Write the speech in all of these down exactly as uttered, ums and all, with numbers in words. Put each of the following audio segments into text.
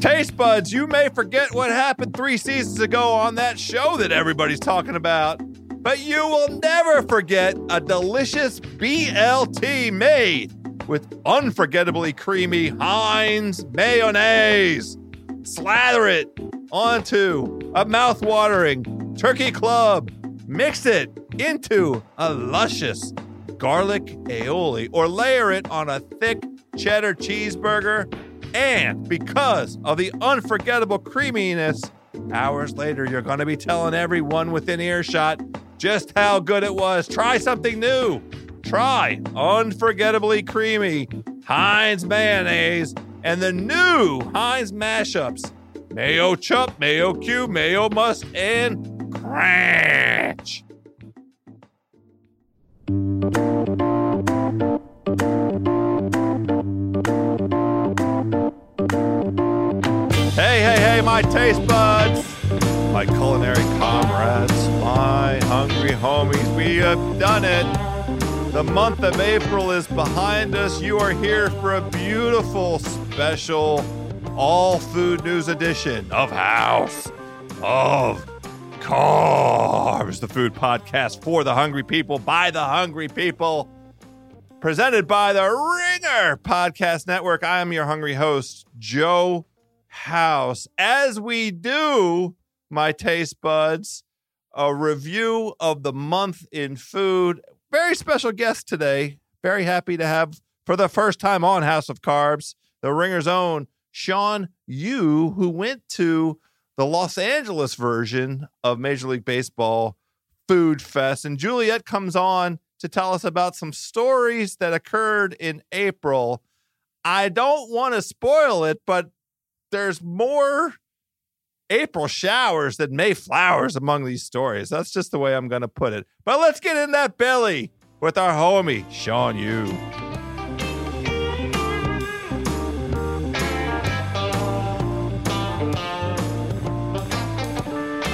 Taste buds, you may forget what happened three seasons ago on that show that everybody's talking about, but you will never forget a delicious B L T made with unforgettably creamy Heinz mayonnaise. Slather it onto a mouth-watering turkey club. Mix it into a luscious garlic aioli or layer it on a thick cheddar cheeseburger. And because of the unforgettable creaminess, hours later, you're going to be telling everyone within earshot just how good it was. Try something new. Try unforgettably creamy Heinz mayonnaise and the new Heinz mashups. Mayo Chup, Mayo Cube, Mayo Must, and Crunch. Hey, hey, hey, my taste buds, my culinary comrades, my hungry homies, we have done it. The month of April is behind us. You are here for a beautiful, special, all-food news edition of House of Carbs, the food podcast for the hungry people, by the hungry people, presented by the Ringer Podcast Network. I am your hungry host, Joe House. As we do, my taste buds, a review of the month in food. Very special guest today. Very happy to have, for the first time on House of Carbs, the Ringer's own Sean Yu, who went to the Los Angeles version of Major League Baseball Food Fest. And Juliet comes on to tell us about some stories that occurred in April. I don't want to spoil it, but there's more April showers than May flowers among these stories. That's just the way I'm going to put it. But let's get in that belly with our homie, Sean Yu.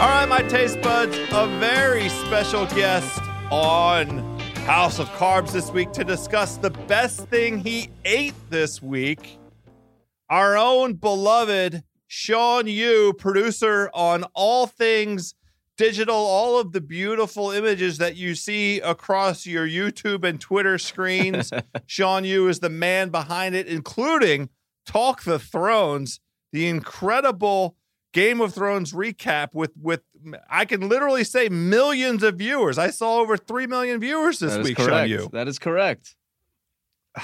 All right, my taste buds, a very special guest on House of Carbs this week to discuss the best thing he ate this week. Our own beloved Sean Yu, producer on all things digital, all of the beautiful images that you see across your YouTube and Twitter screens. Sean Yu is the man behind it, including Talk the Thrones, the incredible Game of Thrones recap with, with I can literally say millions of viewers. I saw over three million viewers this week, Sean Yu. That is correct.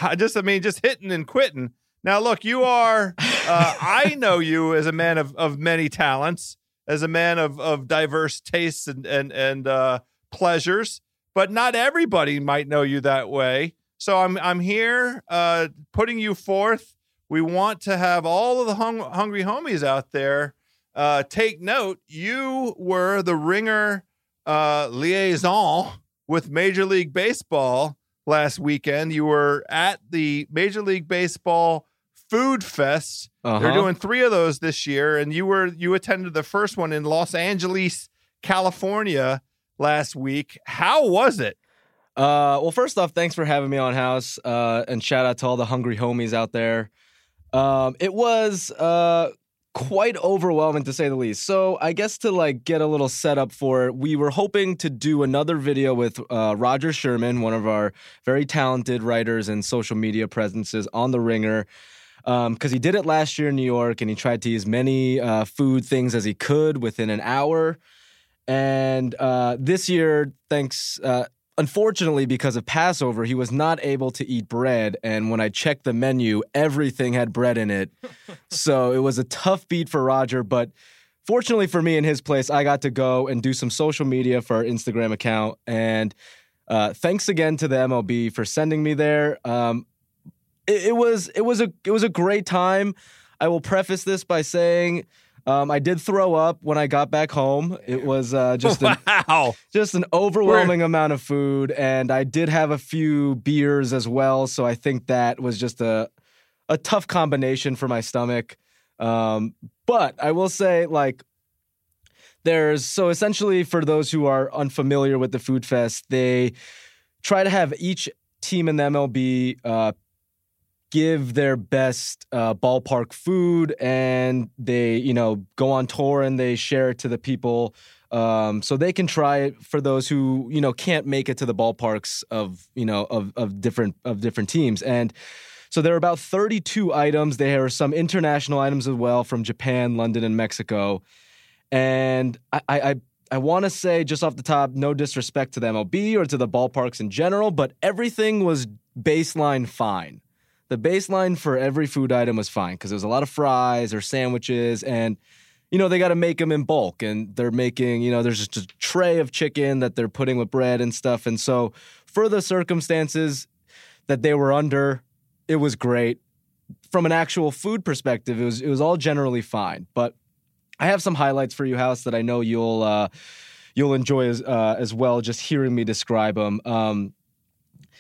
I just, I mean, just hitting and quitting. Now, look, you are, uh, I know you as a man of, of many talents, as a man of, of diverse tastes and, and, and uh, pleasures, but not everybody might know you that way. So I'm I'm here uh, putting you forth. We want to have all of the hung- hungry homies out there Uh, take note, you were the Ringer uh, liaison with Major League Baseball last weekend. You were at the Major League Baseball Food Fest. Uh-huh. They're doing three of those this year, and you were you attended the first one in Los Angeles, California last week. How was it? Uh, well, first off, thanks for having me on House, uh, and shout out to all the hungry homies out there. Um, it was... Uh, Quite overwhelming, to say the least. So I guess to like get a little set up for it, we were hoping to do another video with uh, Roger Sherman, one of our very talented writers and social media presences on The Ringer, because um, he did it last year in New York, and he tried to use many uh, food things as he could within an hour. And uh, this year, thanks, uh, unfortunately, because of Passover, he was not able to eat bread. And when I checked the menu, everything had bread in it. So it was a tough beat for Roger. But fortunately for me in his place, I got to go and do some social media for our Instagram account. And uh, thanks again to the M L B for sending me there. Um, it, it was it was a it was a great time. I will preface this by saying Um, I did throw up when I got back home. It was uh, just an, wow. just an overwhelming We're... amount of food, and I did have a few beers as well, so I think that was just a a tough combination for my stomach. Um, but I will say, like, there's... So essentially, for those who are unfamiliar with the Food Fest, they try to have each team in the M L B uh, give their best uh, ballpark food, and they, you know, go on tour and they share it to the people. Um, so they can try it for those who, you know, can't make it to the ballparks of, you know, of, of different, of different teams. And so there are about thirty-two items. There are some international items as well from Japan, London, and Mexico. And I, I, I want to say just off the top, no disrespect to the M L B or to the ballparks in general, but everything was baseline fine. The baseline for every food item was fine because there was a lot of fries or sandwiches, and, you know, they got to make them in bulk, and they're making, you know, there's just a tray of chicken that they're putting with bread and stuff. And so for the circumstances that they were under, it was great. From an actual food perspective, it was, it was all generally fine. But I have some highlights for you, House, that I know you'll, uh, you'll enjoy as, uh, as well, just hearing me describe them. Um,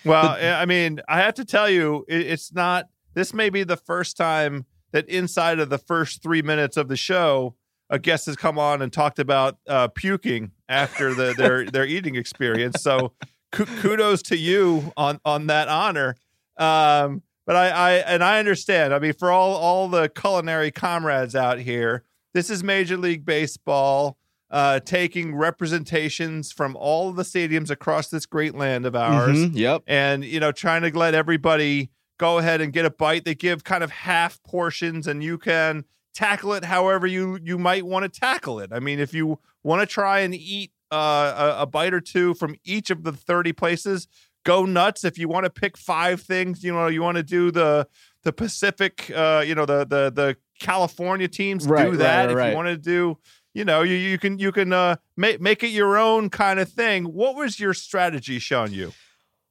Well, but, I mean, I have to tell you, it, it's not, this may be the first time that inside of the first three minutes of the show, a guest has come on and talked about uh, puking after the, their their eating experience. So k- kudos to you on, on that honor. Um, but I, I, and I understand, I mean, for all, all the culinary comrades out here, this is Major League Baseball Uh, taking representations from all of the stadiums across this great land of ours. Mm-hmm, yep. And, you know, trying to let everybody go ahead and get a bite. They give kind of half portions, and you can tackle it however you, you might want to tackle it. I mean, if you want to try and eat uh, a, a bite or two from each of the thirty places, go nuts. If you want to pick five things, you know, you want to do the the Pacific, uh, you know, the the the California teams, right, do that. Right, right, if right. you want to do... You know, you, you can you can uh, make make it your own kind of thing. What was your strategy, Sean Yu?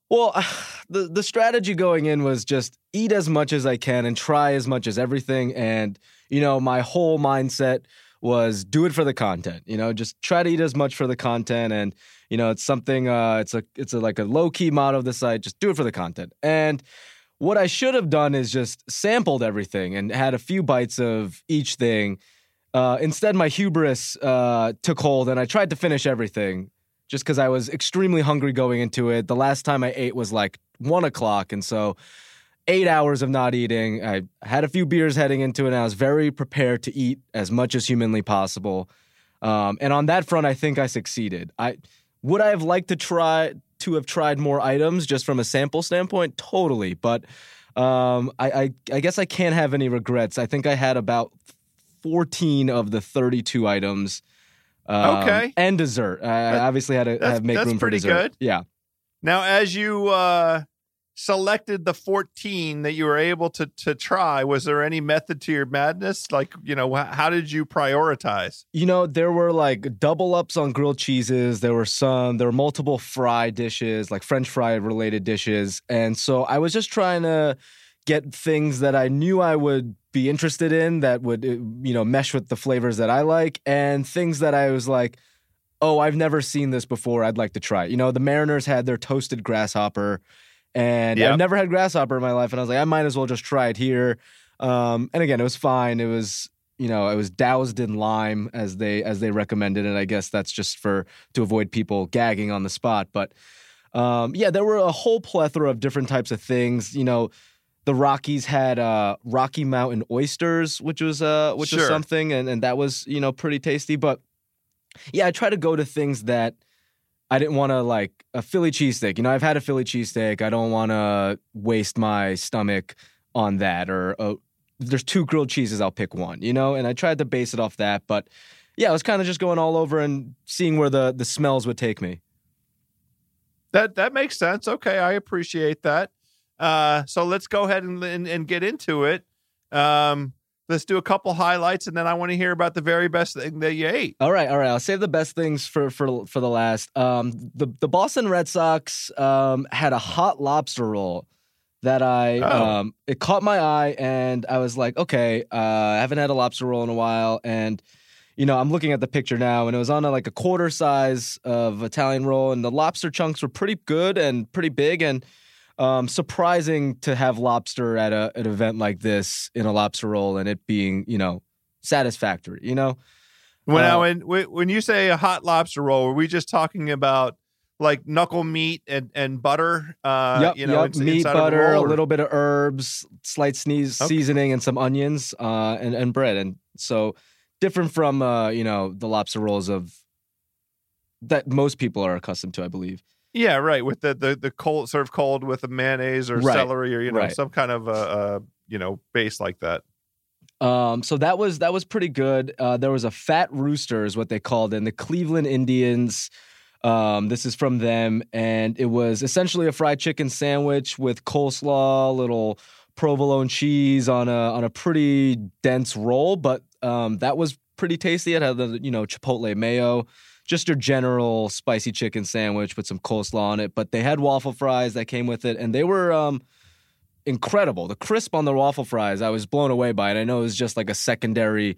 Well, uh, the the strategy going in was just eat as much as I can and try as much as everything. And, you know, my whole mindset was do it for the content. You know, just try to eat as much for the content. And, you know, it's something. Uh, it's a it's a, like a low key motto of the site. Just do it for the content. And what I should have done is just sampled everything and had a few bites of each thing. Uh, instead, my hubris uh, took hold, and I tried to finish everything just because I was extremely hungry going into it. The last time I ate was like one o'clock, and so eight hours of not eating. I had a few beers heading into it, and I was very prepared to eat as much as humanly possible. Um, and on that front, I think I succeeded. I would I have liked to try to have tried more items just from a sample standpoint? Totally, but um, I, I, I guess I can't have any regrets. I think I had about fourteen of the thirty-two items. Um, okay. And dessert. I that, obviously had to have make room for dessert. That's pretty good. Yeah. Now, as you uh, selected the fourteen that you were able to to try, was there any method to your madness? Like, you know, how did you prioritize? You know, there were like double ups on grilled cheeses. There were some, there were multiple fry dishes, like French fry related dishes. And so I was just trying to get things that I knew I would be interested in, that would, you know, mesh with the flavors that I like, and things that I was like, oh, I've never seen this before, I'd like to try it. You know, the Mariners had their toasted grasshopper, and yep. I've never had grasshopper in my life, and I was like, I might as well just try it here. Um, and again, it was fine. It was, you know, it was doused in lime as they as they recommended, and I guess that's just for to avoid people gagging on the spot. But um, yeah, there were a whole plethora of different types of things, you know. The Rockies had uh, Rocky Mountain oysters, which was uh, which sure. was something, and, and that was, you know, pretty tasty. But yeah, I try to go to things that I didn't want to, like a Philly cheesesteak. You know, I've had a Philly cheesesteak. I don't want to waste my stomach on that. Or uh, there's two grilled cheeses, I'll pick one. You know, and I tried to base it off that. But yeah, I was kind of just going all over and seeing where the the smells would take me. That that makes sense. Okay, I appreciate that. Uh, so let's go ahead and, and, and get into it. Um, let's do a couple highlights, and then I want to hear about the very best thing that you ate. All right, all right. I'll save the best things for for, for the last. Um, the the Boston Red Sox um, had a hot lobster roll that I oh. um, it caught my eye, and I was like, okay, uh, I haven't had a lobster roll in a while, and you know, I'm looking at the picture now, and it was on a, like a quarter size of Italian roll, and the lobster chunks were pretty good and pretty big, and Um, surprising to have lobster at a an event like this in a lobster roll, and it being, you know, satisfactory. You know, when uh, I, when when you say a hot lobster roll, are we just talking about like knuckle meat and, and butter. Uh, yep, you know, yep. Ins- meat, butter, a, a little bit of herbs, slight sneeze, okay. seasoning, and some onions, uh, and and bread. And so different from uh, you know, the lobster rolls of that most people are accustomed to, I believe. Yeah, right. With the the the cold, served cold with a mayonnaise or right. celery or you know right. some kind of a, a you know base like that. Um, so that was that was pretty good. Uh, there was a fat rooster, is what they called it, and the Cleveland Indians. Um, this is from them, and it was essentially a fried chicken sandwich with coleslaw, little provolone cheese on a on a pretty dense roll. But um, that was pretty tasty. It had the you know chipotle mayo. Just your general spicy chicken sandwich with some coleslaw on it. But they had waffle fries that came with it, and they were um, incredible. The crisp on the waffle fries, I was blown away by it. I know it was just like a secondary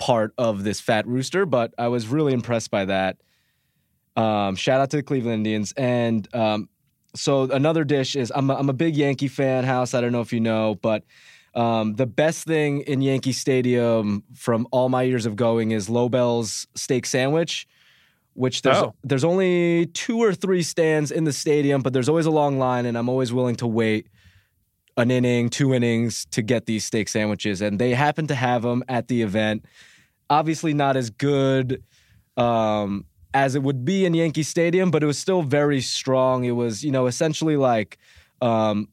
part of this fat rooster, but I was really impressed by that. Um, shout out to the Cleveland Indians. And um, so another dish is, I'm a, I'm a big Yankee fan, House. I don't know if you know, but Um, the best thing in Yankee Stadium from all my years of going is Lobel's steak sandwich. Which there's oh. there's only two or three stands in the stadium, but there's always a long line, and I'm always willing to wait an inning, two innings to get these steak sandwiches. And they happen to have them at the event. Obviously not as good um, as it would be in Yankee Stadium, but it was still very strong. It was, you know, essentially like um,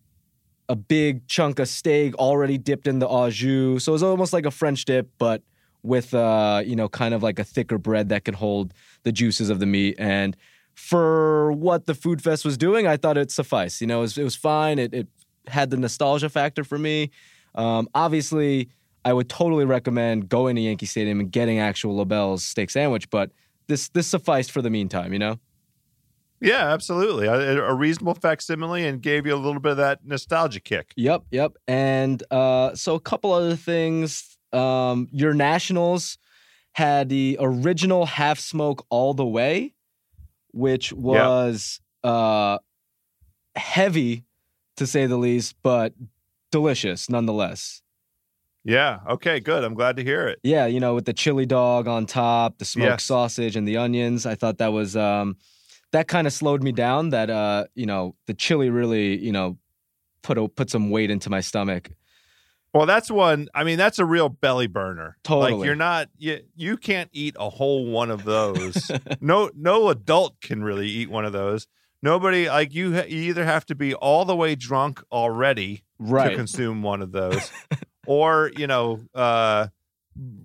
a big chunk of steak already dipped in the au jus. So it was almost like a French dip, but with, uh, you know, kind of like a thicker bread that could hold the juices of the meat. And for what the food fest was doing, I thought it sufficed. You know, it was, it was fine. It, it had the nostalgia factor for me. Um, obviously, I would totally recommend going to Yankee Stadium and getting actual Lobel's steak sandwich, but this this sufficed for the meantime, you know? Yeah, absolutely. A, a reasonable facsimile and gave you a little bit of that nostalgia kick. Yep, yep. And uh, so a couple other things. Um, your Nationals had the original half smoke all the way, which was yep. uh, heavy to say the least, but delicious nonetheless. Yeah. Okay, good. I'm glad to hear it. Yeah. You know, with the chili dog on top, the smoked yes. sausage and the onions. I thought that was, um, that kind of slowed me down that, uh, you know, the chili really, you know, put, a, put some weight into my stomach. Well, that's one. I mean, that's a real belly burner. Totally. Like you're not, you, you can't eat a whole one of those. no, no adult can really eat one of those. Nobody, like you, you either have to be all the way drunk already right. to consume one of those or, you know, uh,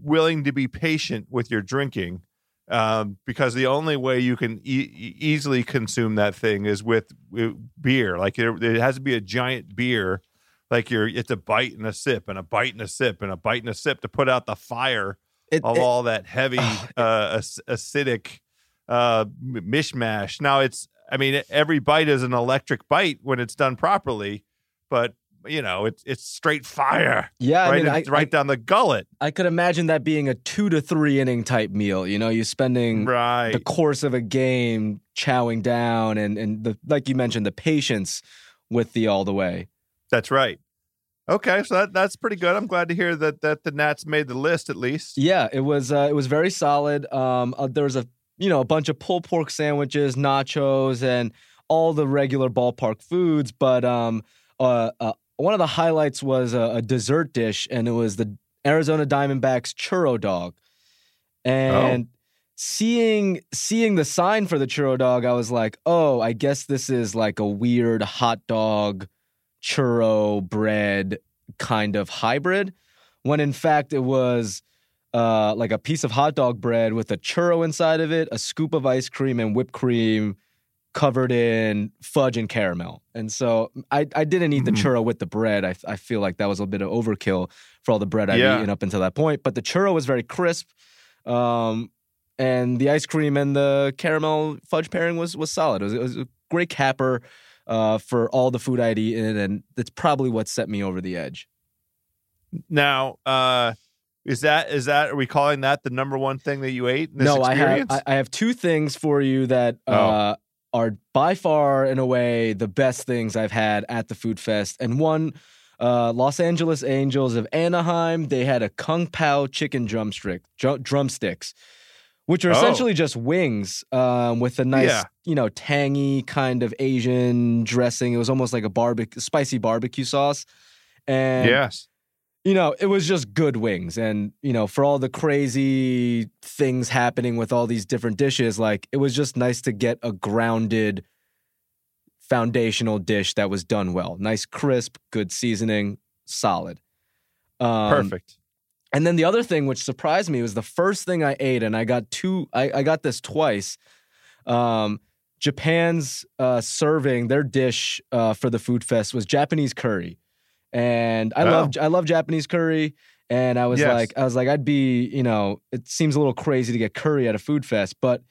willing to be patient with your drinking um, because the only way you can e- easily consume that thing is with, with beer. Like it, it has to be a giant beer. Like you're, it's a bite and a sip and a bite and a sip and a bite and a sip to put out the fire it, of it, all that heavy, oh, uh, acidic uh, mishmash. Now it's, I mean, every bite is an electric bite when it's done properly, but you know, it's it's straight fire. Yeah, right, I mean, I, right I, down the gullet. I could imagine that being a two to three inning type meal. You know, you're spending right. the course of a game chowing down and and the, like you mentioned, the patience with the all the way. That's right. Okay, so that, that's pretty good. I'm glad to hear that that the Nats made the list at least. Yeah, it was uh, it was very solid. Um, uh, there was a you know a bunch of pulled pork sandwiches, nachos, and all the regular ballpark foods. But um, uh, uh, one of the highlights was a, a dessert dish, and it was the Arizona Diamondbacks churro dog. And oh. seeing seeing the sign for the churro dog, I was like, oh, I guess this is like a weird hot dog churro bread kind of hybrid, when in fact it was uh, like a piece of hot dog bread with a churro inside of it, a scoop of ice cream and whipped cream covered in fudge and caramel. And so I, I didn't eat the churro with the bread. I, I feel like that was a bit of overkill for all the bread I'd yeah. eaten up until that point. But the churro was very crisp, um, and the ice cream and the caramel fudge pairing was was solid. It was, it was a great capper Uh, for all the food I'd eaten, and that's probably what set me over the edge. Now, uh, is that is that are we calling that the number one thing that you ate in this no, experience? I have I have two things for you that uh, oh. are by far in a way the best things I've had at the food fest. And one, uh, Los Angeles Angels of Anaheim, they had a Kung Pao chicken drumstick, dr- drumsticks, which are oh. essentially just wings um, with a nice, yeah. you know, tangy kind of Asian dressing. It was almost like a barbecue, spicy barbecue sauce. And, yes. you know, it was just good wings. And, you know, for all the crazy things happening with all these different dishes, like, it was just nice to get a grounded foundational dish that was done well. Nice, crisp, good seasoning, solid. Um, Perfect. And then the other thing which surprised me was the first thing I ate, and I got two, I, I got this twice. Um, Japan's uh, serving, their dish uh, for the food fest was Japanese curry. And I oh. love, I love Japanese curry. And I was yes. like, I was like, I'd be, you know, it seems a little crazy to get curry at a food fest, but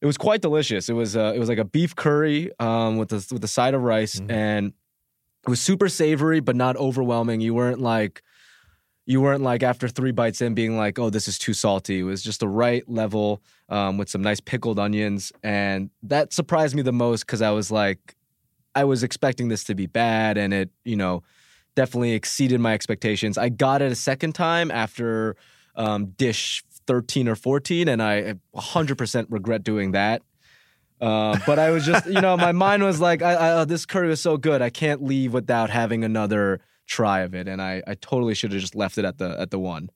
it was quite delicious. It was, uh, it was like a beef curry um, with the, with a side of rice, mm-hmm. and it was super savory, but not overwhelming. You weren't like, You weren't like after three bites in being like, oh, this is too salty. It was just the right level um, with some nice pickled onions. And that surprised me the most because I was like, I was expecting this to be bad, and it, you know, definitely exceeded my expectations. I got it a second time after um, dish thirteen or fourteen, and I one hundred percent regret doing that. Uh, but I was just, you know, my mind was like, I, I, oh, this curry was so good. I can't leave without having another try of it, and I, I totally should have just left it at the at the one.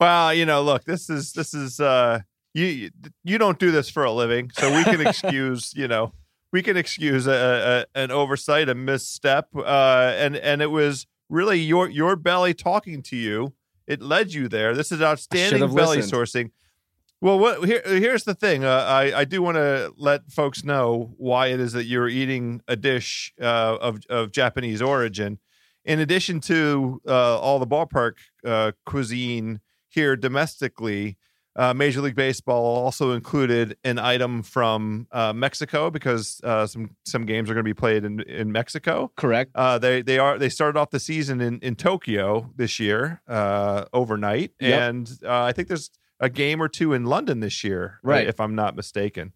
Well, you know, look, this is this is uh you you don't do this for a living, so we can excuse you know we can excuse a, a an oversight, a misstep, uh, and and it was really your your belly talking to you. It led you there. This is outstanding belly listened. sourcing. Well, what here here's the thing. Uh, I I do want to let folks know why it is that you're eating a dish uh, of of Japanese origin. In addition to uh, all the ballpark uh, cuisine here domestically, uh, Major League Baseball also included an item from uh, Mexico because uh, some some games are going to be played in, in Mexico. Correct. Uh, they they are they started off the season in, in Tokyo this year uh, overnight, yep. and uh, I think there's a game or two in London this year, right? If I'm not mistaken.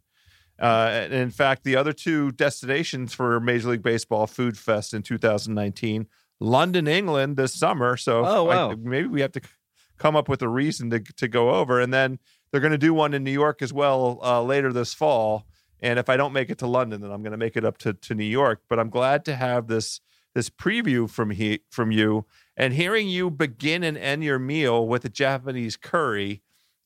Uh, and in fact, the other two destinations for Major League Baseball Food Fest in two thousand nineteen. London, England this summer. So oh, wow. I, maybe we have to come up with a reason to, to go over. And then they're going to do one in New York as well uh, later this fall. And if I don't make it to London, then I'm going to make it up to, to New York. But I'm glad to have this this preview from he, from you. And hearing you begin and end your meal with a Japanese curry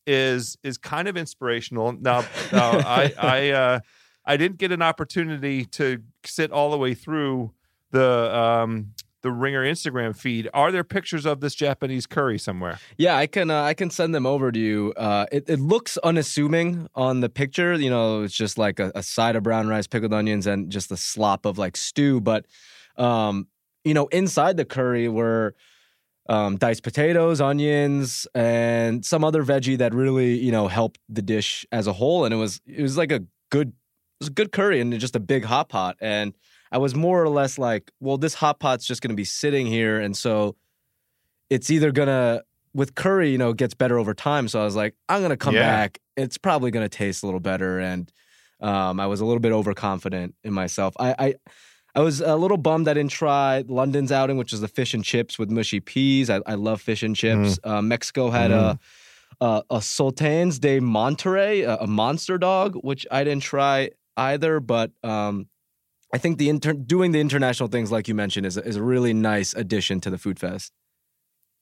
is is kind of inspirational. Now, now I I, uh, I didn't get an opportunity to sit all the way through the um, the Ringer Instagram feed. Are there pictures of this Japanese curry somewhere? Yeah, I can uh, I can send them over to you. Uh, it, it looks unassuming on the picture. You know, it's just like a, a side of brown rice, pickled onions, and just a slop of like stew. But, um, you know, inside the curry were um, diced potatoes, onions, and some other veggie that really, you know, helped the dish as a whole. And it was it was like a good, it was a good curry and just a big hot pot. And I was more or less like, well, this hot pot's just going to be sitting here, and so it's either going to, with curry, you know, it gets better over time. So I was like, I'm going to come yeah. back. It's probably going to taste a little better, and um, I was a little bit overconfident in myself. I, I I was a little bummed I didn't try London's outing, which is the fish and chips with mushy peas. I, I love fish and chips. Mm. Uh, Mexico had mm. a, a, a Sultans de Monterrey, a, a monster dog, which I didn't try either, but... Um, I think the inter- doing the international things, like you mentioned, is a, is a really nice addition to the food fest.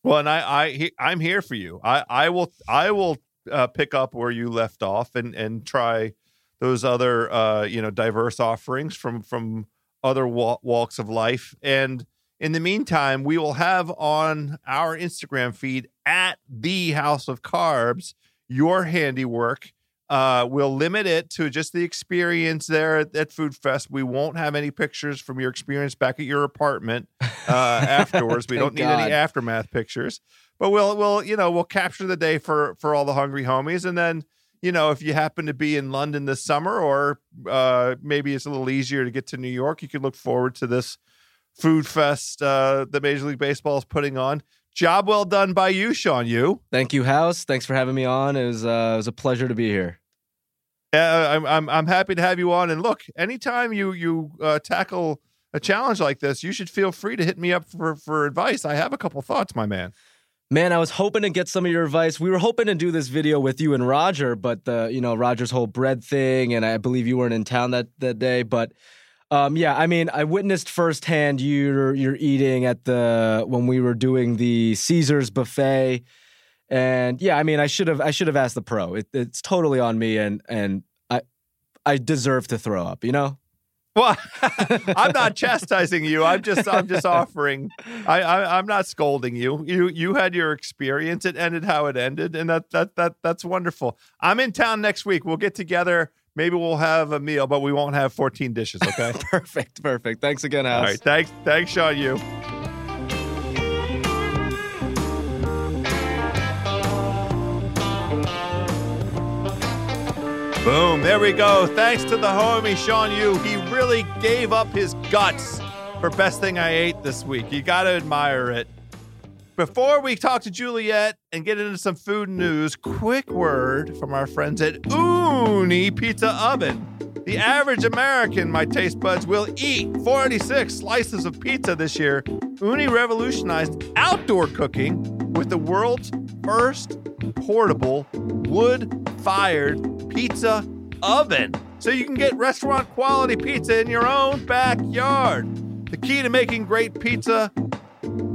Well, and I, I he, I'm here for you. I, I will I will uh, pick up where you left off and and try those other uh, you know diverse offerings from from other wa- walks of life. And in the meantime, we will have on our Instagram feed at the House of Carbs your handiwork. Uh, we'll limit it to just the experience there at, at Food Fest. We won't have any pictures from your experience back at your apartment uh, afterwards. We don't need God. any aftermath pictures, but we'll we'll you know we'll capture the day for for all the hungry homies. And then you know if you happen to be in London this summer, or uh, maybe it's a little easier to get to New York, you can look forward to this Food Fest uh, that Major League Baseball is putting on. Job well done by you, Sean Yu. Thank you, House. Thanks for having me on. It was uh, it was a pleasure to be here. Uh, I'm, I'm I'm happy to have you on. And look, anytime you you uh, tackle a challenge like this, you should feel free to hit me up for, for advice. I have a couple thoughts, my man. Man, I was hoping to get some of your advice. We were hoping to do this video with you and Roger, but the, you know, Roger's whole bread thing, and I believe you weren't in town that, that day. But um, yeah, I mean, I witnessed firsthand your your eating at the when we were doing the Caesar's buffet, and yeah, I mean, I should have I should have asked the pro. It, it's totally on me, and and I I deserve to throw up, you know. Well, I'm not chastising you. I'm just, I'm just offering. I, I, I'm not scolding you. You, you had your experience. It ended how it ended, and that, that, that, that's wonderful. I'm in town next week. We'll get together. Maybe we'll have a meal, but we won't have fourteen dishes. Okay. Perfect. Perfect. Thanks again, House. All right. Thanks. Thanks, Sean Yu. Boom. There we go. Thanks to the homie, Sean Yu. He really gave up his guts for best thing I ate this week. You got to admire it. Before we talk to Juliet and get into some food news, quick word from our friends at Ooni Pizza Oven. The average American, my taste buds, will eat forty-six slices of pizza this year. Ooni revolutionized outdoor cooking with the world's first portable wood-fired pizza oven, so you can get restaurant quality pizza in your own backyard. The key to making great pizza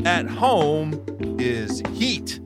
at home is heat.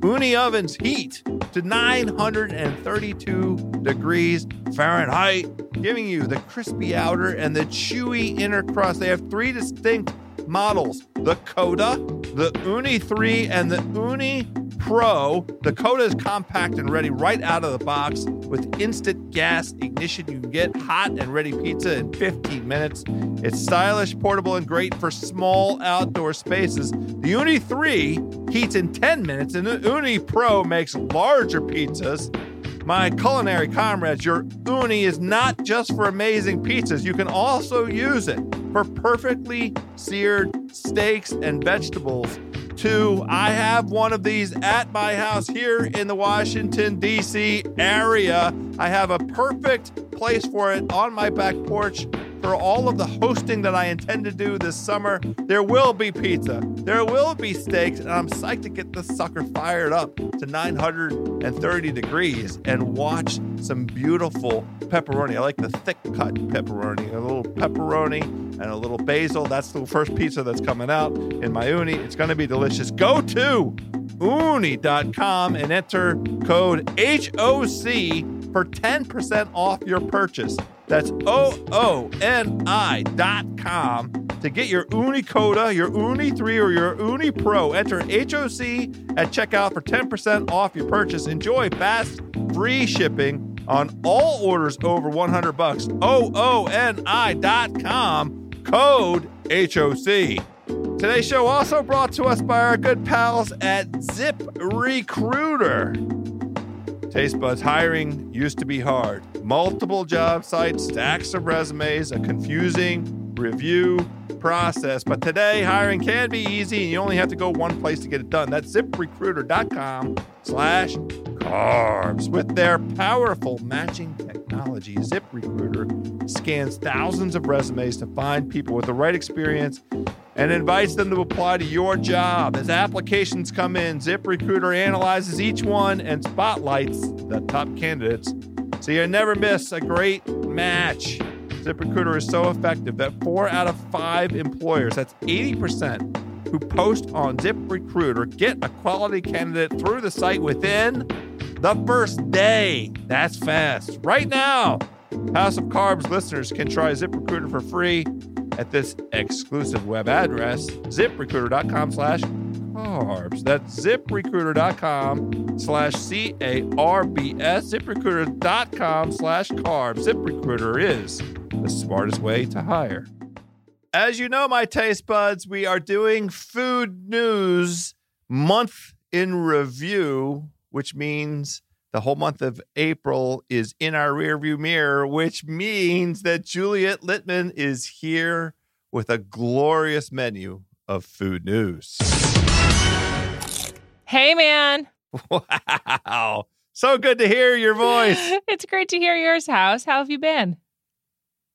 Ooni ovens heat to nine hundred thirty-two degrees Fahrenheit, giving you the crispy outer and the chewy inner crust. They have three distinct models: the Coda, the Ooni three, and the Ooni Pro. The Coda is compact and ready right out of the box. With instant gas ignition, you can get hot and ready pizza in fifteen minutes. It's stylish, portable, and great for small outdoor spaces. The Ooni three heats in ten minutes, and the Ooni Pro makes larger pizzas. My culinary comrades, your Ooni is not just for amazing pizzas. You can also use it for perfectly seared steaks and vegetables. Two, I have one of these at my house here in the Washington, D C area. I have a perfect place for it on my back porch for all of the hosting that I intend to do this summer. There will be pizza. There will be steaks. And I'm psyched to get this sucker fired up to nine hundred thirty degrees and watch some beautiful pepperoni. I like the thick cut pepperoni, a little pepperoni and a little basil. That's the first pizza that's coming out in my Ooni. It's going to be delicious. Go to ooni dot com and enter code H O C for ten percent off your purchase. That's O O N I dot com to get your Ooni Coda, your Ooni three, or your Ooni Pro. Enter H O C at checkout for ten percent off your purchase. Enjoy fast, free shipping on all orders over one hundred bucks. O O N I dot com, code H O C. Today's show also brought to us by our good pals at ZipRecruiter. Taste buds, hiring used to be hard. Multiple job sites, stacks of resumes, a confusing review process. But today, hiring can be easy, and you only have to go one place to get it done. That's ZipRecruiter.com slash carbs. With their powerful matching technology, ZipRecruiter scans thousands of resumes to find people with the right experience and invites them to apply to your job. As applications come in, ZipRecruiter analyzes each one and spotlights the top candidates, so you never miss a great match. ZipRecruiter is so effective that four out of five employers, that's eighty percent, who post on ZipRecruiter get a quality candidate through the site within the first day. That's fast. Right now, House of Carbs listeners can try ZipRecruiter for free at this exclusive web address, ZipRecruiter.com slash carbs. That's ZipRecruiter.com slash C A R B S, ZipRecruiter.com slash carbs. ZipRecruiter is the smartest way to hire. As you know, my taste buds, we are doing food news month in review, which means the whole month of April is in our rearview mirror, which means that Juliet Littman is here with a glorious menu of food news. Hey, man. Wow. So good to hear your voice. It's great to hear yours, House. How have you been?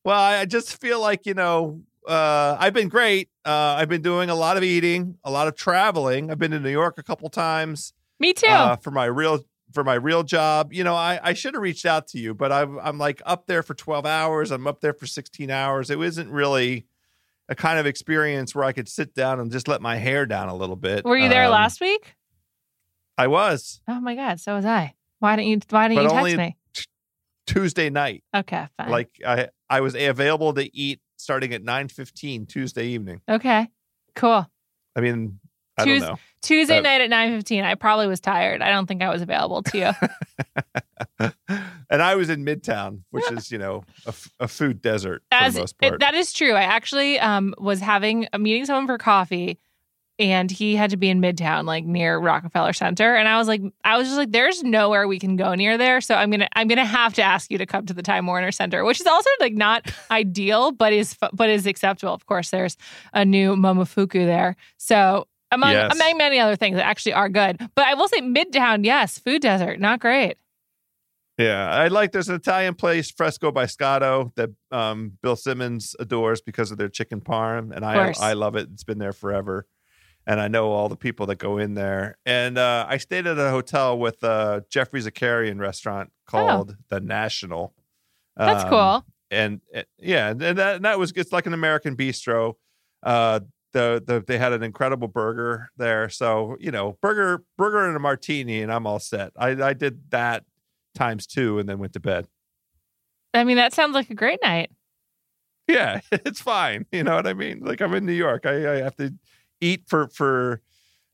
Well, I just feel like, you know, Uh, I've been great. Uh, I've been doing a lot of eating, a lot of traveling. I've been to New York a couple times. Me too. Uh, for my real for my real job. You know, I, I should have reached out to you, but I've, I'm like up there for twelve hours. I'm up there for sixteen hours. It isn't really a kind of experience where I could sit down and just let my hair down a little bit. Were you there um, last week? I was. Oh my God. So was I. Why didn't you, why didn't but you text only me? T- Tuesday night. Okay, fine. Like I, I was available to eat starting at nine fifteen Tuesday evening. Okay, cool. I mean, I Tues- don't know. Tuesday uh, night at nine fifteen, I probably was tired. I don't think I was available to you. And I was in Midtown, which is, you know, a, f- a food desert for As, the most part. It, that is true. I actually um, was having a meeting someone for coffee, and he had to be in Midtown, like near Rockefeller Center. And I was like, I was just like, there's nowhere we can go near there. So I'm gonna, I'm gonna have to ask you to come to the Time Warner Center, which is also like not ideal, but is, but is acceptable. Of course, there's a new Momofuku there. So among, yes. among many other things that actually are good. But I will say, Midtown, yes, food desert, not great. Yeah, I like. There's an Italian place, Fresco by Scotto, that um, Bill Simmons adores because of their chicken parm, and I, I love it. It's been there forever. And I know all the people that go in there. And uh, I stayed at a hotel with a Jeffrey Zaccarian restaurant called oh. The National. Um, That's cool. And, and yeah, and that, and that was, it's like an American bistro. Uh, the, the they had an incredible burger there. So, you know, burger, burger and a martini, and I'm all set. I, I did that times two and then went to bed. I mean, that sounds like a great night. Yeah, it's fine. You know what I mean? Like, I'm in New York. I, I have to... eat for, for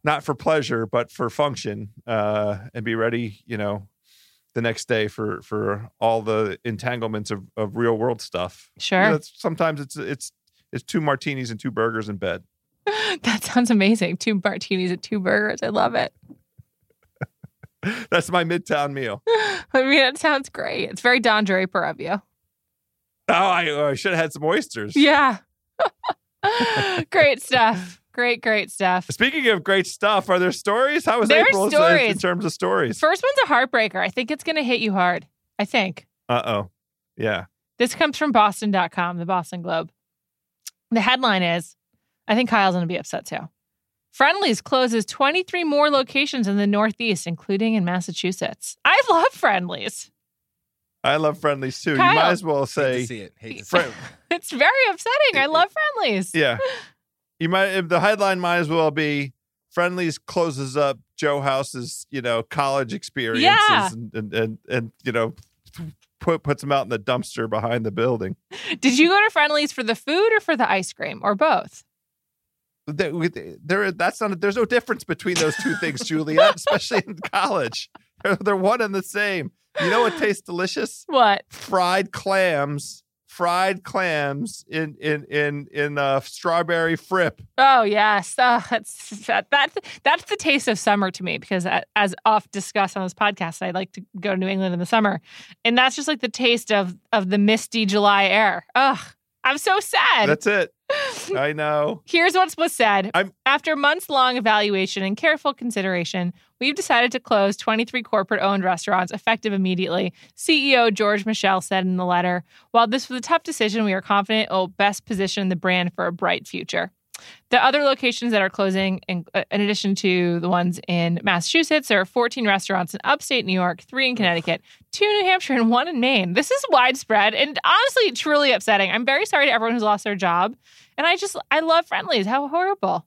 not for pleasure, but for function, uh, and be ready, you know, the next day for, for all the entanglements of, of real world stuff. Sure. You know, that's, sometimes it's, it's, it's two martinis and two burgers in bed. That sounds amazing. Two martinis and two burgers. I love it. That's my Midtown meal. I mean, that sounds great. It's very Don Draper of you. Oh, I, I should have had some oysters. Yeah. Great stuff. Great, great stuff. Speaking of great stuff, are there stories? How was April in, in terms of stories? First one's a heartbreaker. I think it's going to hit you hard. I think. Uh-oh. Yeah. This comes from Boston dot com, the Boston Globe. The headline is, I think Kyle's going to be upset too. Friendly's closes twenty-three more locations in the Northeast, including in Massachusetts. I love Friendly's. I love Friendly's too. Kyle, you might as well say. Hate to see it. Hate to see it. It's very upsetting. I love Friendly's. Yeah. You might, if the headline might as well be Friendly's closes up Joe House's, you know, college experiences, yeah. and, and, and, and, you know, put, puts them out in the dumpster behind the building. Did you go to Friendly's for the food or for the ice cream or both? There, that's not, there's no difference between those two things, Juliet, especially in college. They're, they're one and the same. You know what tastes delicious? What? Fried clams. Fried clams in in in in uh, strawberry frip. Oh yes, uh, that's that, that's that's the taste of summer to me. Because as oft discussed on this podcast, I like to go to New England in the summer, and that's just like the taste of of the misty July air. Ugh, I'm so sad. That's it. I know. Here's what was said. I'm- After months-long evaluation and careful consideration, we've decided to close twenty-three corporate-owned restaurants effective immediately, C E O George Michel said in the letter. While this was a tough decision, we are confident it will best position the brand for a bright future. The other locations that are closing, in, uh, in addition to the ones in Massachusetts, there are fourteen restaurants in upstate New York, three in Connecticut, two in New Hampshire, and one in Maine. This is widespread and honestly truly upsetting. I'm very sorry to everyone who's lost their job. And I just, I love Friendly's. How horrible.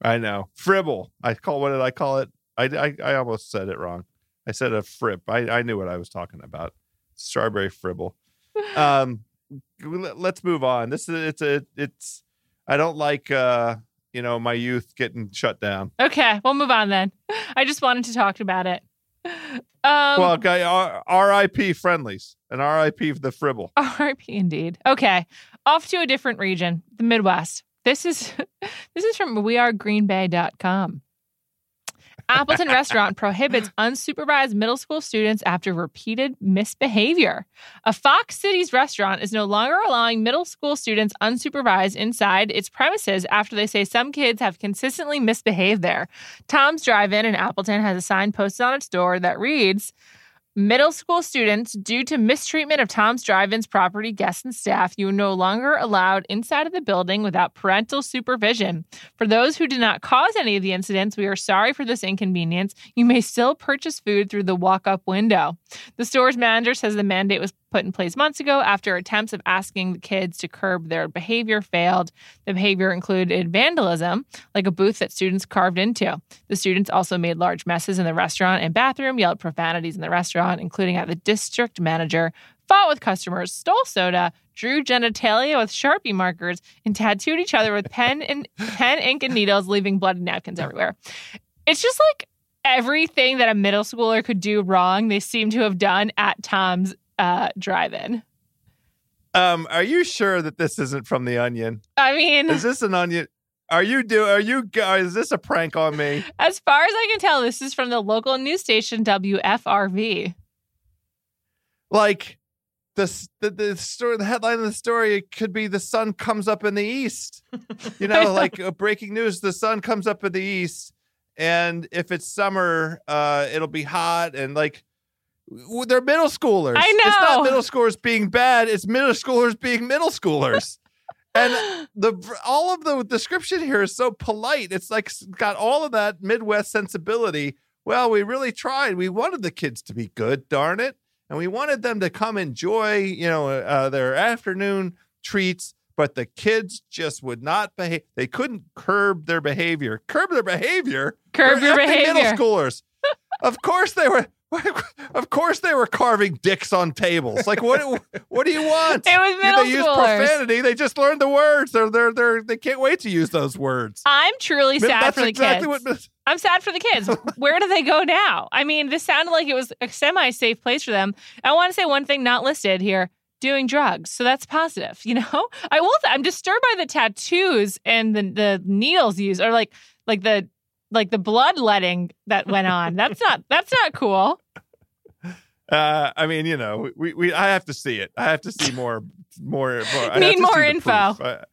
I know. Fribble. I call, what did I call it? I, I, I almost said it wrong. I said a frip. I, I knew what I was talking about. Strawberry fribble. Um, let's move on. This is, it's a, it's, I don't like, uh, you know, my youth getting shut down. Okay, we'll move on then. I just wanted to talk about it. Um, well, okay, R- R.I.P. Friendlies and R I P the Fribble. R I P indeed. Okay, off to a different region, the Midwest. This is this is from we are green bay dot com. Appleton restaurant prohibits unsupervised middle school students after repeated misbehavior. A Fox Cities restaurant is no longer allowing middle school students unsupervised inside its premises after they say some kids have consistently misbehaved there. Tom's Drive-In in Appleton has a sign posted on its door that reads, middle school students, due to mistreatment of Tom's Drive-In's property, guests, and staff, you are no longer allowed inside of the building without parental supervision. For those who did not cause any of the incidents, we are sorry for this inconvenience. You may still purchase food through the walk-up window. The store's manager says the mandate was put in place months ago after attempts of asking the kids to curb their behavior failed. The behavior included vandalism, like a booth that students carved into. The students also made large messes in the restaurant and bathroom, yelled profanities in the restaurant, including at the district manager, fought with customers, stole soda, drew genitalia with Sharpie markers, and tattooed each other with pen and pen, ink, and needles, leaving bloody napkins everywhere. It's just like everything that a middle schooler could do wrong, they seem to have done at Tom's Uh, drive-in. Um, are you sure that this isn't from The Onion? I mean, is this an Onion? Are you do? Are you? Is this a prank on me? As far as I can tell, this is from the local news station W F R V. Like the the the story, the headline of the story, it could be "The sun comes up in the east." You know, like uh, breaking news: the sun comes up in the east, and if it's summer, uh, it'll be hot and like. They're middle schoolers. I know. It's not middle schoolers being bad. It's middle schoolers being middle schoolers. And the all of the description here is so polite. It's like got all of that Midwest sensibility. Well, we really tried. We wanted the kids to be good, darn it. And we wanted them to come enjoy, you know, uh, their afternoon treats. But the kids just would not behave. They couldn't curb their behavior. Curb their behavior? Curb They're your behavior. Middle schoolers. Of course they were. Of course they were carving dicks on tables. Like what what do you want? It was middle They schoolers. Use profanity. They just learned the words. They're they're they're they can't wait to use those words. I'm truly Mid- sad for the exactly kids. What, I'm sad for the kids. Where do they go now? I mean, this sounded like it was a semi-safe place for them. I want to say one thing not listed here. Doing drugs. So that's positive, you know? I will th- I'm disturbed by the tattoos and the the needles used or like like the Like the bloodletting that went on. That's not. That's not cool. Uh, I mean, you know, we, we. I have to see it. I have to see more. More. more. I need more info. I,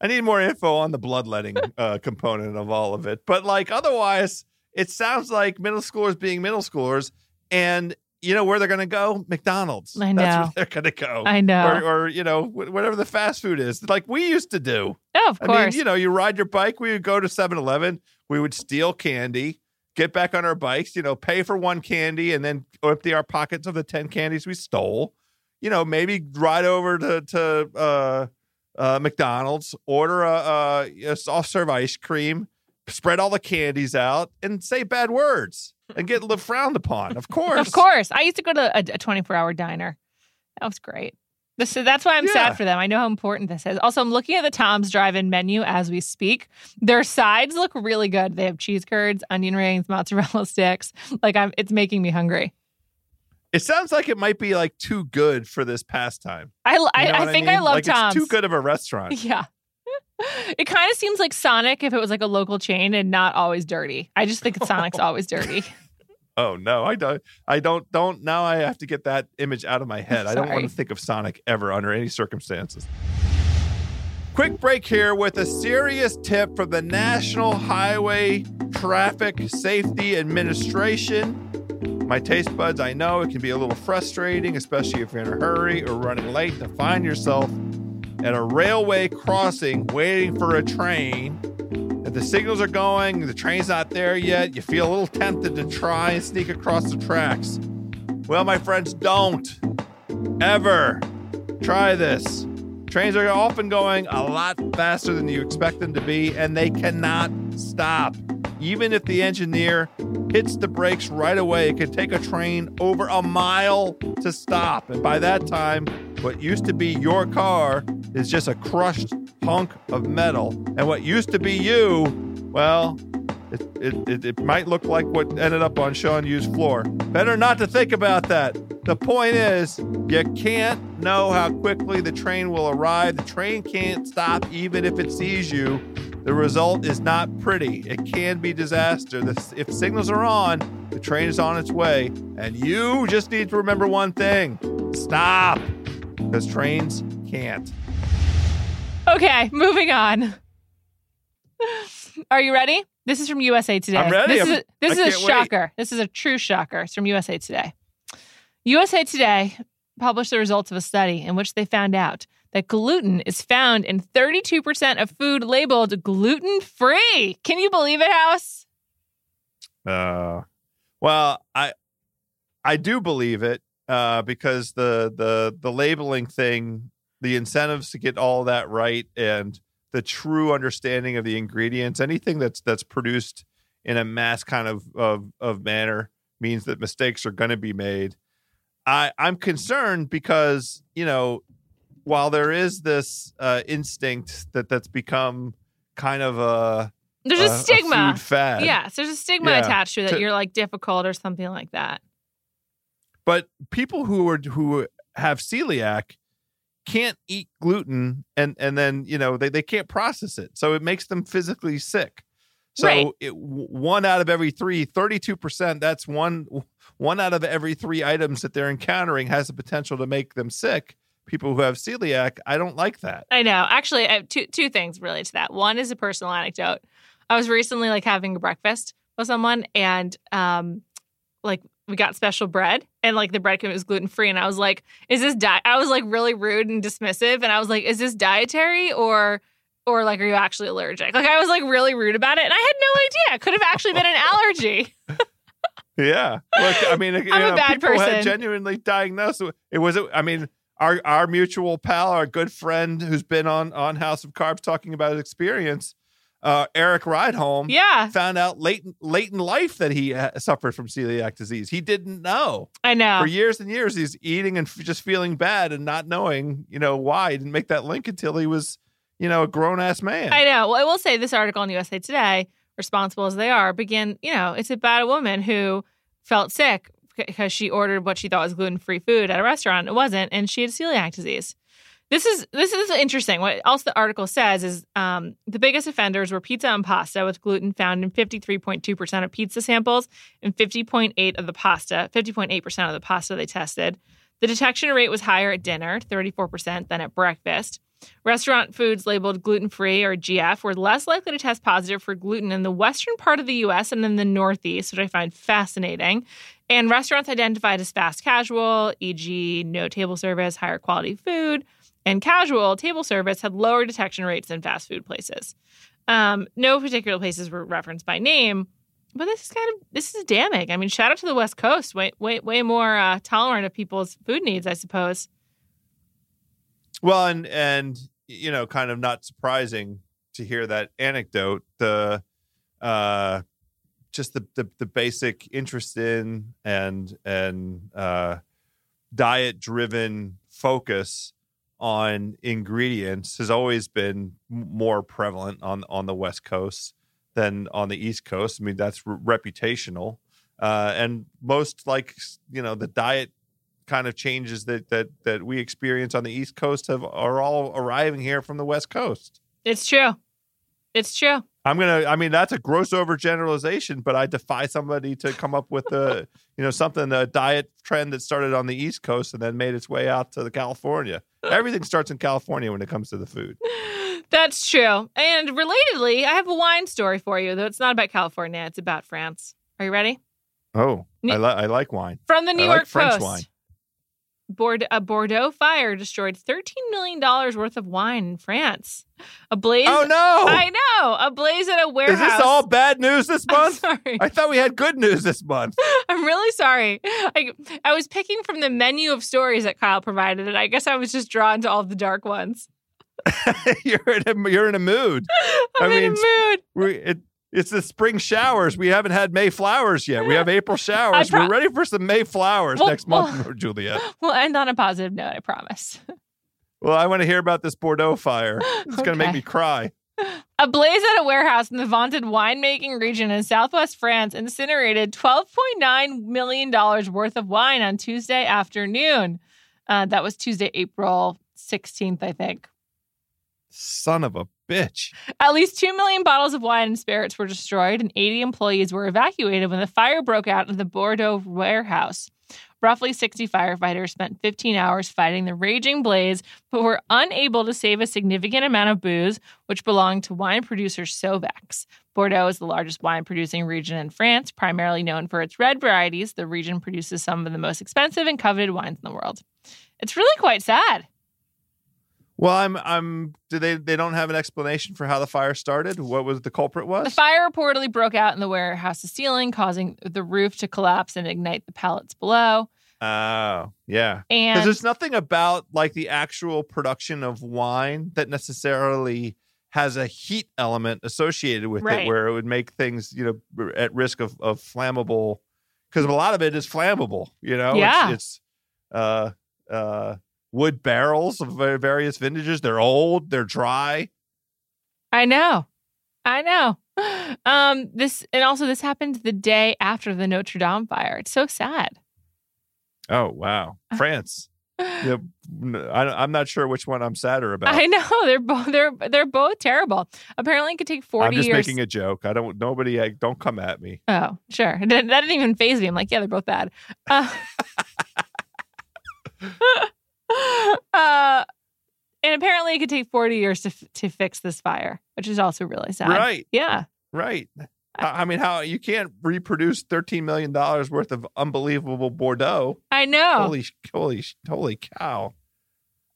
I need more info on the bloodletting uh, component of all of it. But like, otherwise, it sounds like middle schoolers being middle schoolers, and you know where they're going to go? McDonald's. I know. That's where they're going to go. I know. Or, or you know, whatever the fast food is, like we used to do. Oh, of course. I mean, you know, you ride your bike. We would go to seven eleven. We would steal candy, get back on our bikes, you know, pay for one candy and then empty our pockets of the ten candies we stole. You know, maybe ride over to, to uh, uh, McDonald's, order a, a soft-serve ice cream, spread all the candies out, and say bad words and get frowned upon, of course. Of course. I used to go to a twenty-four hour diner. That was great. So that's why I'm yeah. sad for them. I know how important this is. Also, I'm looking at the Tom's Drive-In menu as we speak. Their sides look really good. They have cheese curds, onion rings, mozzarella sticks. Like, I'm, it's making me hungry. It sounds like it might be, like, too good for this pastime. I, I, you know I think I, mean? I love like, Tom's. It's too good of a restaurant. Yeah. It kind of seems like Sonic if it was, like, a local chain and not always dirty. I just think Sonic's always dirty. Oh, no, I don't. I don't. Don't. Now I have to get that image out of my head. Sorry. I don't want to think of Sonic ever under any circumstances. Quick break here with a serious tip from the National Highway Traffic Safety Administration. My taste buds, I know it can be a little frustrating, especially if you're in a hurry or running late, to find yourself at a railway crossing waiting for a train. If the signals are going, the train's not there yet, you feel a little tempted to try and sneak across the tracks. Well, my friends, don't ever try this. Trains are often going a lot faster than you expect them to be, and they cannot stop. Even if the engineer hits the brakes right away, it can take a train over a mile to stop. And by that time, what used to be your car is just a crushed hunk of metal. And what used to be you, well, it, it, it, it might look like what ended up on Sean Yu's floor. Better not to think about that. The point is, you can't know how quickly the train will arrive. The train can't stop even if it sees you. The result is not pretty. It can be disaster. The, if signals are on, the train is on its way. And you just need to remember one thing. Stop. Because trains can't. Okay, moving on. Are you ready? This is from U S A Today. I'm ready. This I'm, is a, this is a shocker. Wait. This is a true shocker. It's from U S A Today. U S A Today published the results of a study in which they found out that gluten is found in thirty-two percent of food labeled gluten-free. Can you believe it, House? Uh, well, I I do believe it uh, because the the the labeling thing, the incentives to get all that right, and the true understanding of the ingredients, anything that's that's produced in a mass kind of of, of manner means that mistakes are going to be made. I, I'm concerned because, you know, while there is this uh, instinct that that's become kind of a there's a, a stigma, a food fad. Yes, there's a stigma yeah, attached to it that to, you're like difficult or something like that. But people who are who have celiac can't eat gluten, and and then you know they, they can't process it, so it makes them physically sick. So right. it, one out of every three, thirty-two percent, that's one one out of every three items that they're encountering has the potential to make them sick. People who have celiac, I don't like that. I know. Actually, I have two two things related to that. One is a personal anecdote. I was recently like having a breakfast with someone, and um, like we got special bread, and like the bread was gluten free, and I was like, "Is this diet?" I was like really rude and dismissive, and I was like, "Is this dietary or or like are you actually allergic?" Like I was like really rude about it, and I had no idea. It could have actually been an allergy. Yeah, look, I mean, I'm you know, a bad people person. Had genuinely diagnosed. It was. I mean. Our our mutual pal, our good friend who's been on, on House of Carbs talking about his experience, uh, Eric Rideholm, yeah. found out late, late in life that he uh, suffered from celiac disease. He didn't know. I know. For years and years, he's eating and f- just feeling bad and not knowing, you know, why. He didn't make that link until he was, you know, a grown-ass man. I know. Well, I will say this article in U S A Today, responsible as they are, begin, you know, it's about a woman who felt sick because she ordered what she thought was gluten-free food at a restaurant. It wasn't, and she had celiac disease. This is this is interesting. What else the article says is um, the biggest offenders were pizza and pasta, with gluten found in fifty-three point two percent of pizza samples and fifty point eight percent of the pasta. fifty point eight percent of the pasta they tested. The detection rate was higher at dinner, thirty-four percent, than at breakfast. Restaurant foods labeled gluten-free, or G F, were less likely to test positive for gluten in the western part of the U S and in the Northeast, which I find fascinating. And restaurants identified as fast casual, for example, no table service, higher quality food, and casual table service had lower detection rates than fast food places. Um, no particular places were referenced by name, but this is kind of this is damning. I mean, shout out to the West Coast, way way way more uh, tolerant of people's food needs, I suppose. Well, and and you know, kind of not surprising to hear that anecdote. The uh, just the, the the basic interest in and and uh, diet driven focus on ingredients has always been more prevalent on on the West Coast than on the East Coast. I mean, that's re- reputational, uh, and most like you know the diet kind of changes that that that we experience on the East Coast have are all arriving here from the West Coast. It's true. It's true. I'm going to, I mean, that's a gross overgeneralization, but I defy somebody to come up with a, you know, something, a diet trend that started on the East Coast and then made its way out to the California. Everything starts in California when it comes to the food. That's true. And relatedly, I have a wine story for you, though it's not about California. It's about France. Are you ready? Oh, New- I, li- I like wine. From the New I York like French Post. Wine. Bordeaux, a Bordeaux fire destroyed thirteen million dollars worth of wine in France. A blaze. Oh, no. I know. A blaze at a warehouse. Is this all bad news this month? I'm sorry. I thought we had good news this month. I'm really sorry. I, I was picking from the menu of stories that Kyle provided, and I guess I was just drawn to all the dark ones. you're, in a, you're in a mood. I'm I mean, in a mood. We, it, It's the spring showers. We haven't had May flowers yet. We have April showers. Pro- We're ready for some May flowers we'll, next month, we'll, Juliet. We'll end on a positive note, I promise. Well, I want to hear about this Bordeaux fire. It's okay. Going to make me cry. A blaze at a warehouse in the vaunted winemaking region in southwest France incinerated twelve point nine million dollars worth of wine on Tuesday afternoon. Uh, that was Tuesday, April sixteenth, I think. Son of a bitch. At least two million bottles of wine and spirits were destroyed, and eighty employees were evacuated when the fire broke out in the Bordeaux warehouse. Roughly sixty firefighters spent fifteen hours fighting the raging blaze, but were unable to save a significant amount of booze, which belonged to wine producer Sauvax. Bordeaux is the largest wine-producing region in France, primarily known for its red varieties. The region produces some of the most expensive and coveted wines in the world. It's really quite sad. Well, I'm, I'm, do they, they don't have an explanation for how the fire started? What was the culprit was? The fire reportedly broke out in the warehouse's ceiling, causing the roof to collapse and ignite the pallets below. Oh, yeah. And because there's nothing about like the actual production of wine that necessarily has a heat element associated with right. it, where it would make things, you know, at risk of, of flammable. Because a lot of it is flammable, you know? Yeah. It's, it's uh, uh, wood barrels of various vintages. They're old. They're dry. I know. I know. Um, this and also this happened the day after the Notre Dame fire. It's so sad. Oh, wow. France. Yeah, I, I'm not sure which one I'm sadder about. I know they're both they're they're both terrible. Apparently, it could take forty. I'm just years. making a joke. I don't. Nobody. I, don't come at me. Oh, sure. That didn't even faze me. I'm like, yeah, they're both bad. Uh, uh, and apparently, it could take forty years to to fix this fire, which is also really sad. Right. Yeah. Right. I mean, how you can't reproduce thirteen million dollars worth of unbelievable Bordeaux. I know. Holy, holy, holy cow.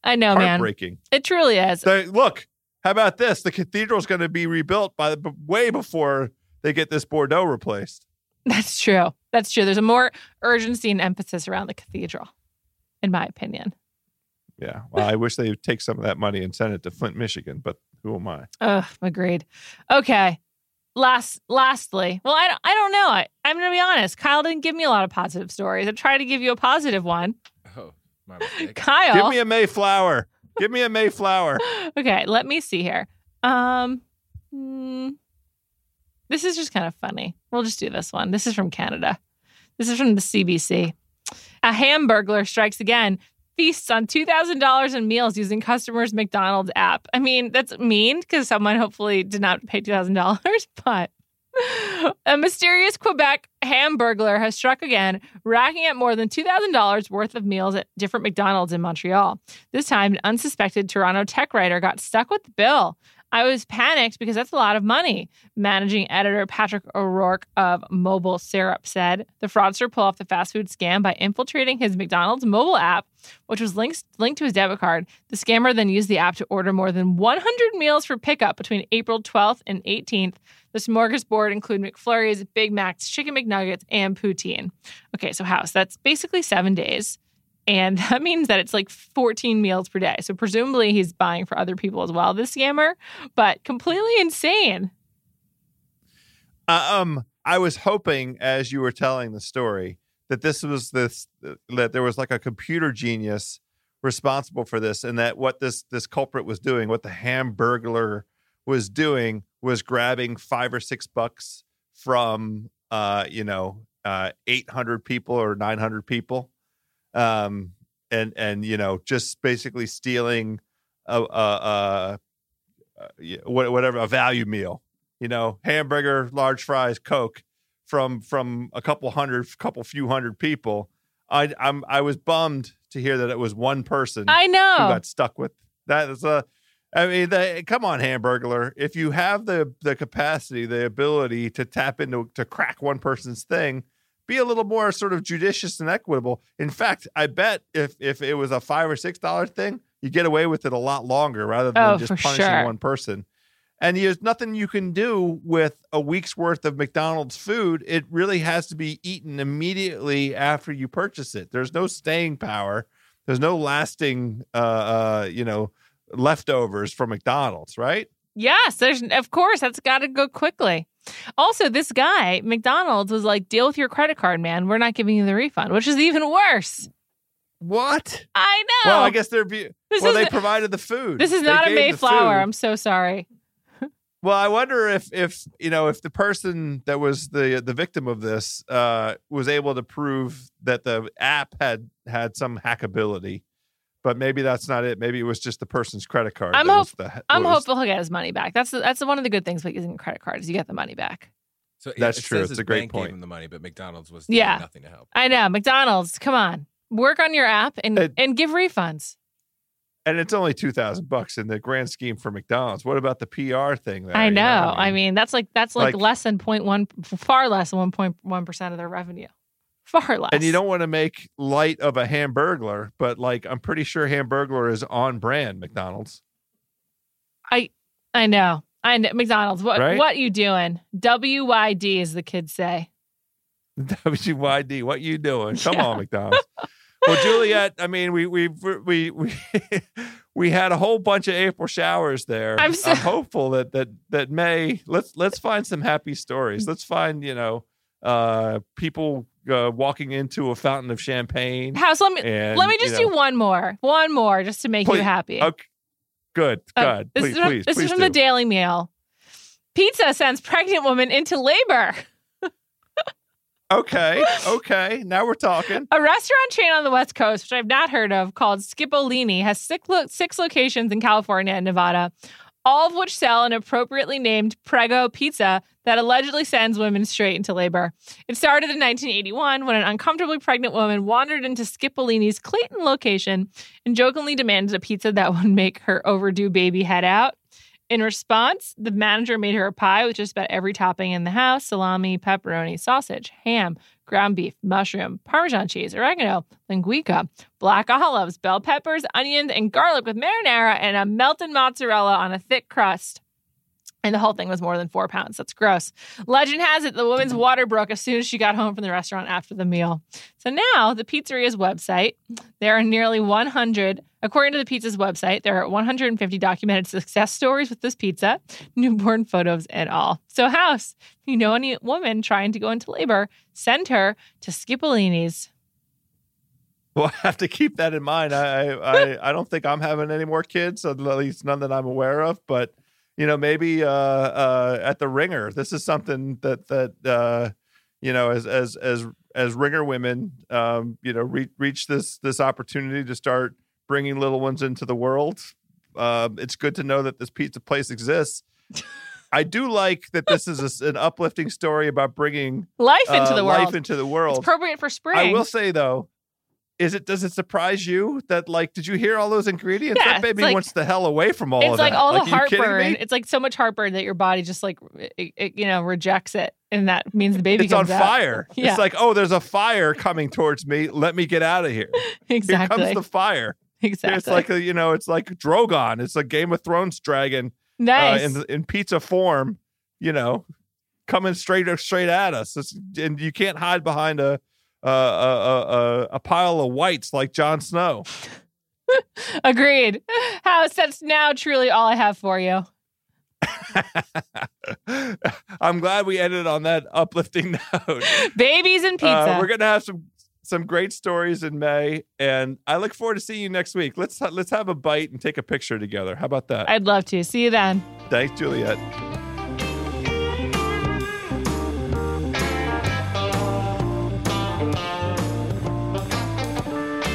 I know, man. Heartbreaking. It truly is. So, look, how about this? The cathedral's going to be rebuilt by the, way before they get this Bordeaux replaced. That's true. That's true. There's a more urgency and emphasis around the cathedral, in my opinion. Yeah. Well, I wish they would take some of that money and send it to Flint, Michigan, but who am I? Ugh, agreed. Okay. Last, lastly, well, I don't, I don't know. I, I'm going to be honest. Kyle didn't give me a lot of positive stories. I tried to give you a positive one. Oh, my mistake. Kyle. Give me a Mayflower. Give me a Mayflower. Okay, let me see here. Um, mm, this is just kind of funny. We'll just do this one. This is from Canada. This is from the C B C. A hamburglar strikes again. Feasts on two thousand dollars in meals using customers' McDonald's app. I mean, that's mean because someone hopefully did not pay two thousand dollars, but a mysterious Quebec hamburglar has struck again, racking up more than two thousand dollars worth of meals at different McDonald's in Montreal. This time, an unsuspected Toronto tech writer got stuck with the bill. I was panicked because that's a lot of money. Managing editor Patrick O'Rourke of Mobile Syrup said the fraudster pulled off the fast food scam by infiltrating his McDonald's mobile app, which was linked, linked to his debit card. The scammer then used the app to order more than one hundred meals for pickup between April twelfth and eighteenth. The smorgasbord included McFlurries, Big Macs, Chicken McNuggets, and poutine. Okay, so house, that's basically seven days. And that means that it's like fourteen meals per day. So presumably he's buying for other people as well, this scammer, but completely insane. Uh, um, I was hoping as you were telling the story that this was this, that there was like a computer genius responsible for this. And that what this, this culprit was doing, what the hamburglar was doing was grabbing five or six bucks from, uh, you know, uh, eight hundred people or nine hundred people. Um, and, and, you know, just basically stealing, a, a, a, a, whatever, a value meal, you know, hamburger, large fries, Coke from, from a couple hundred, couple few hundred people. I, I'm, I was bummed to hear that it was one person. I know. Who got stuck with that. Is a, I mean, the, come on, hamburglar. If you have the, the capacity, the ability to tap into, to crack one person's thing, be a little more sort of judicious and equitable. In fact, I bet if if it was a five or six dollar thing, you get away with it a lot longer rather than oh, just punishing sure. one person. And there's nothing you can do with a week's worth of McDonald's food. It really has to be eaten immediately after you purchase it. There's no staying power. There's no lasting, uh, uh, you know, leftovers from McDonald's, right? Yes, there's of course that's got to go quickly. Also, this guy, McDonald's, was like, deal with your credit card, man. We're not giving you the refund, which is even worse. What? I know. Well, I guess they're be- well, they provided the food. This is not a Mayflower. I'm so sorry. Well, I wonder if, if you know, if the person that was the the victim of this uh, was able to prove that the app had had some hackability. But maybe that's not it. Maybe it was just the person's credit card. I'm, hope, the, I'm hopeful he'll get his money back. That's the, that's the, one of the good things about using a credit card is you get the money back. So that's it, true. It it's a great point. Gave him the money, but McDonald's was yeah. nothing to help. I know. McDonald's, come on, work on your app and it, and give refunds. And it's only two thousand bucks in the grand scheme for McDonald's. What about the P R thing? There, I know. You know I, mean? I mean, that's like that's like, like less than point one, far less than one point one percent of their revenue. Far less. And you don't want to make light of a Hamburglar, but like I'm pretty sure Hamburglar is on brand McDonald's. I I know. I know. McDonald's, what right? what you doing? W Y D, as the kids say. W Y D, what you doing? Come yeah. on, McDonald's. Well, Juliet, I mean, we we we we we had a whole bunch of April showers there. I'm, so- I'm hopeful that that that May. Let's let's find some happy stories. Let's find you know uh, people uh, walking into a fountain of champagne. House, let me and, let me just you know, do one more, one more, just to make please, you happy. Okay, good, uh, good. Please, from, please, this please is from do. The Daily Mail. Pizza sends pregnant woman into labor. Okay, okay. Now we're talking. A restaurant chain on the West Coast, which I've not heard of, called Skipolini's, has six, lo- six locations in California and Nevada, all of which sell an appropriately named Prego pizza that allegedly sends women straight into labor. It started in nineteen eighty-one when an uncomfortably pregnant woman wandered into Skipolini's Clayton location and jokingly demanded a pizza that would make her overdue baby head out. In response, the manager made her a pie with just about every topping in the house: salami, pepperoni, sausage, ham, ground beef, mushroom, Parmesan cheese, oregano, linguica, black olives, bell peppers, onions, and garlic with marinara and a melted mozzarella on a thick crust. And the whole thing was more than four pounds. That's gross. Legend has it the woman's water broke as soon as she got home from the restaurant after the meal. So now the pizzeria's website, there are nearly one hundred, according to the pizza's website, there are one hundred fifty documented success stories with this pizza, newborn photos and all. So House, if you know any woman trying to go into labor, send her to Skipolini's. Well, I have to keep that in mind. I I, I don't think I'm having any more kids, at least none that I'm aware of, but... You know, maybe uh, uh, at the Ringer, this is something that that uh, you know, as as as as Ringer women, um, you know, re- reach this this opportunity to start bringing little ones into the world. Uh, it's good to know that this pizza place exists. I do like that this is a, an uplifting story about bringing life into uh, the world. Life into the world. It's appropriate for spring. I will say though. Is it? Does it surprise you that, like, did you hear all those ingredients? Yeah, that baby like, wants the hell away from all of that. It's like all the heartburn. It's like so much heartburn that your body just like, it, it, you know, rejects it, and that means the baby. It's comes on out. Fire. Yeah. It's like, oh, there's a fire coming towards me. Let me get out of here. Exactly. Here comes the fire. Exactly. It's like a, you know, it's like Drogon. It's a Game of Thrones dragon. Nice. Uh, in, in pizza form, you know, coming straight straight at us, it's, and you can't hide behind a. Uh, uh, uh, uh, a pile of whites like Jon Snow. Agreed. House, that's now truly all I have for you. I'm glad we ended on that uplifting note. Babies and pizza. Uh, we're gonna have some some great stories in May, and I look forward to seeing you next week. Let's ha- let's have a bite and take a picture together. How about that? I'd love to. See you then. Thanks, Juliet.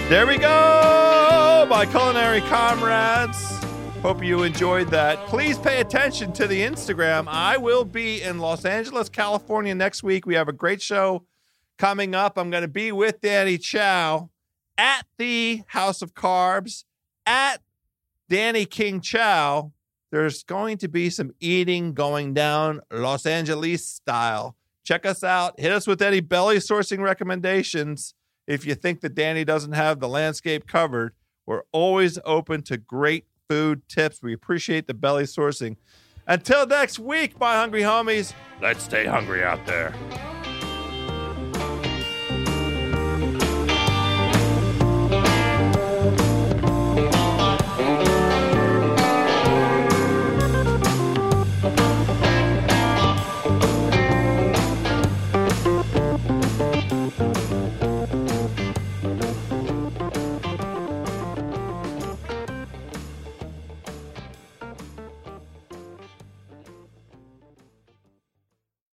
There we go, my culinary comrades. Hope you enjoyed that. Please pay attention to the Instagram. I will be in Los Angeles, California next week. We have a great show coming up. I'm going to be with Danny Chow at the House of Carbs, at Danny King Chow. There's going to be some eating going down Los Angeles style. Check us out. Hit us with any belly sourcing recommendations. If you think that Danny doesn't have the landscape covered, we're always open to great food tips. We appreciate the belly sourcing. Until next week, my hungry homies, let's stay hungry out there.